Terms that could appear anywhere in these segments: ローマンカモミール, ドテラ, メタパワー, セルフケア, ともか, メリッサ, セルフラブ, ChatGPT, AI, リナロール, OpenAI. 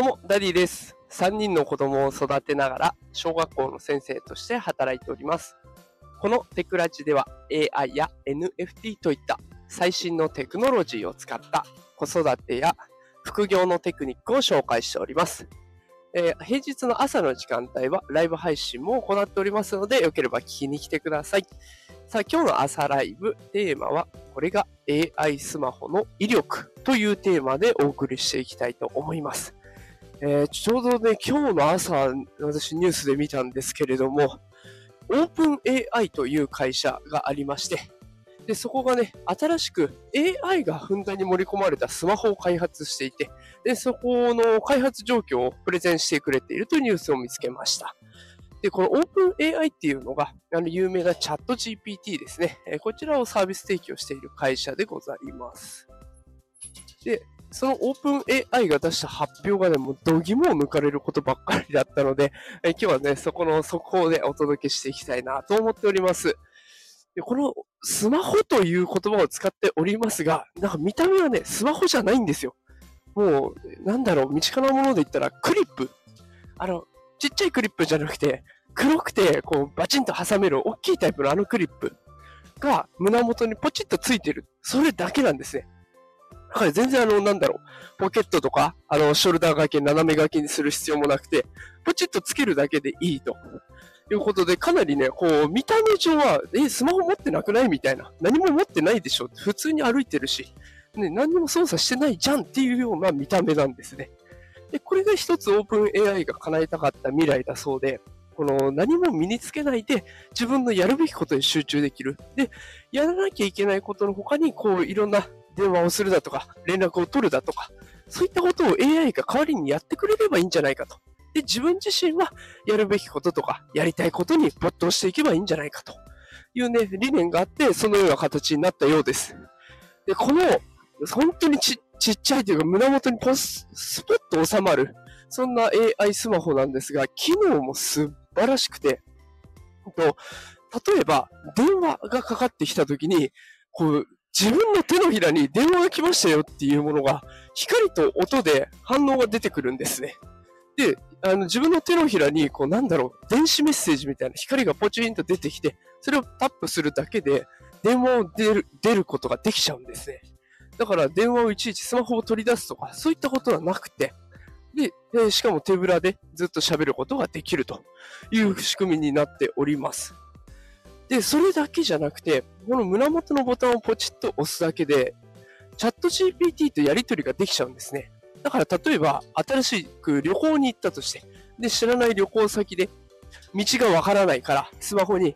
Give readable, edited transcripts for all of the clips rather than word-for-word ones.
どうも、ダディです。3人の子供を育てながら、小学校の先生として働いております。このテクラジでは AI や NFT といった最新のテクノロジーを使った子育てや副業のテクニックを紹介しております。平日の朝の時間帯はライブ配信も行っておりますので、よければ聞きに来てください。さあ、今日の朝ライブ、テーマはこれが AI スマホの威力というテーマでお送りしていきたいと思います。ちょうどね、今日の朝、私ニュースで見たんですけれども、OpenAI という会社がありまして、で、そこがね、新しく AI がふんだんに盛り込まれたスマホを開発していて、で、そこの開発状況をプレゼンしてくれているというニュースを見つけました。で、この OpenAI っていうのが、有名な ChatGPT ですね。こちらをサービス提供している会社でございます。で、その OpenAI が出した発表がね、もう度肝を抜かれることばっかりだったので、今日はね、そこの速報でお届けしていきたいなと思っております。で、このスマホという言葉を使っておりますが、なんか見た目はね、スマホじゃないんですよ。もう、なんだろう、身近なもので言ったらクリップ。ちっちゃいクリップじゃなくて、黒くて、こう、バチンと挟める大きいタイプのあのクリップが胸元にポチッとついてる。それだけなんですね。だから全然ポケットとか、ショルダー掛け、斜め掛けにする必要もなくて、ポチッとつけるだけでいいと。いうことで、かなりね、こう、見た目上は、スマホ持ってなくないみたいな。何も持ってないでしょ。普通に歩いてるし、ね、何も操作してないじゃんっていうような見た目なんですね。で、これが一つ OpenAI が叶えたかった未来だそうで、この何も身につけないで自分のやるべきことに集中できる。で、やらなきゃいけないことの他に、こう、いろんな電話をするだとか、連絡を取るだとか、そういったことを AI が代わりにやってくれればいいんじゃないかと。で、自分自身はやるべきこととか、やりたいことに没頭していけばいいんじゃないかというね、理念があって、そのような形になったようです。で、この、本当にちっちゃいというか、胸元にスポッと収まる、そんな AI スマホなんですが、機能も素晴らしくて、例えば、電話がかかってきたときに、こう、自分の手のひらに電話が来ましたよっていうものが、光と音で反応が出てくるんですね。で、自分の手のひらに、電子メッセージみたいな光がポチンと出てきて、それをタップするだけで、電話を出ることができちゃうんですね。だから、電話をいちいちスマホを取り出すとか、そういったことはなくて、で、しかも手ぶらでずっと喋ることができるという仕組みになっております。で、それだけじゃなくて、この胸元のボタンをポチッと押すだけで、チャット GPT とやり取りができちゃうんですね。だから例えば、新しく旅行に行ったとして、で、知らない旅行先で、道がわからないから、スマホに、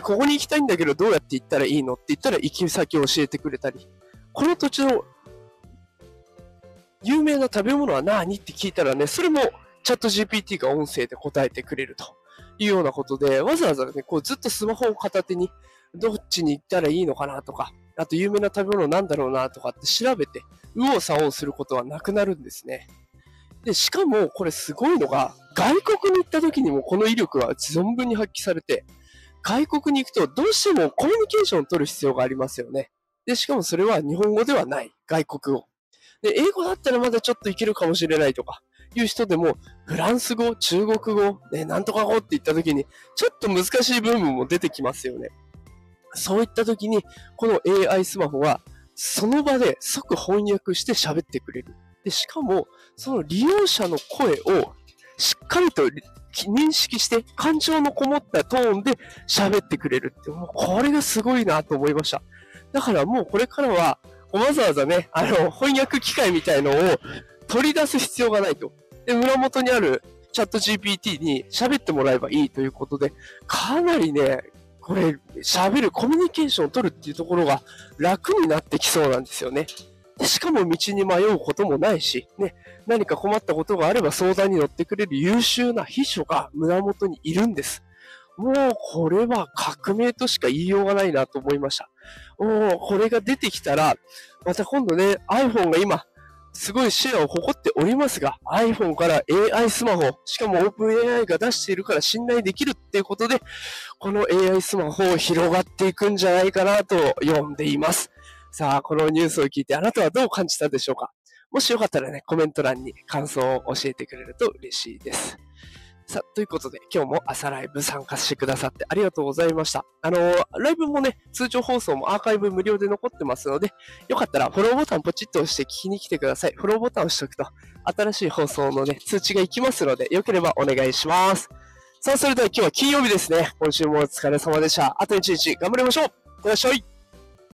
ここに行きたいんだけどどうやって行ったらいいのって言ったら行き先を教えてくれたり、この土地の有名な食べ物は何って聞いたらね、それもチャット GPT が音声で答えてくれると。いうようなことで、わざわざね、こうずっとスマホを片手に、どっちに行ったらいいのかなとか、あと有名な食べ物なんだろうなとかって調べて、右往左往することはなくなるんですね。で、しかもこれすごいのが、外国に行った時にもこの威力は存分に発揮されて、外国に行くとどうしてもコミュニケーションを取る必要がありますよね。で、しかもそれは日本語ではない、外国語。で、英語だったらまだちょっといけるかもしれないとか、いう人でも、フランス語、中国語、なんとか語って言った時に、ちょっと難しい部分も出てきますよね。そういった時に、この AI スマホは、その場で即翻訳して喋ってくれる。で、しかも、その利用者の声を、しっかりと認識して、感情のこもったトーンで喋ってくれるって、もうこれがすごいなと思いました。だからもうこれからは、わざわざね、翻訳機械みたいのを取り出す必要がないと。で、胸元にあるチャット GPT に喋ってもらえばいいということで、かなりね、これ、喋る、コミュニケーションを取るっていうところが楽になってきそうなんですよね。で、しかも道に迷うこともないし、ね、何か困ったことがあれば相談に乗ってくれる優秀な秘書が胸元にいるんです。もう、これは革命としか言いようがないなと思いました。これが出てきたら、また今度ね、iPhone が今、すごいシェアを誇っておりますが、iPhone から AI スマホ、しかも OpenAI が出しているから信頼できるっていうことで、この AI スマホを広がっていくんじゃないかなと読んでいます。さあ、このニュースを聞いてあなたはどう感じたでしょうか？もしよかったらね、コメント欄に感想を教えてくれると嬉しいです。さあ、ということで、今日も朝ライブ参加してくださってありがとうございました。ライブもね、通常放送もアーカイブ無料で残ってますので、よかったらフォローボタンポチッと押して聞きに来てください。フォローボタンを押しておくと、新しい放送のね、通知が行きますので、よければお願いします。さあ、それでは今日は金曜日ですね。今週もお疲れ様でした。あと1日頑張りましょう。いってらっしゃい。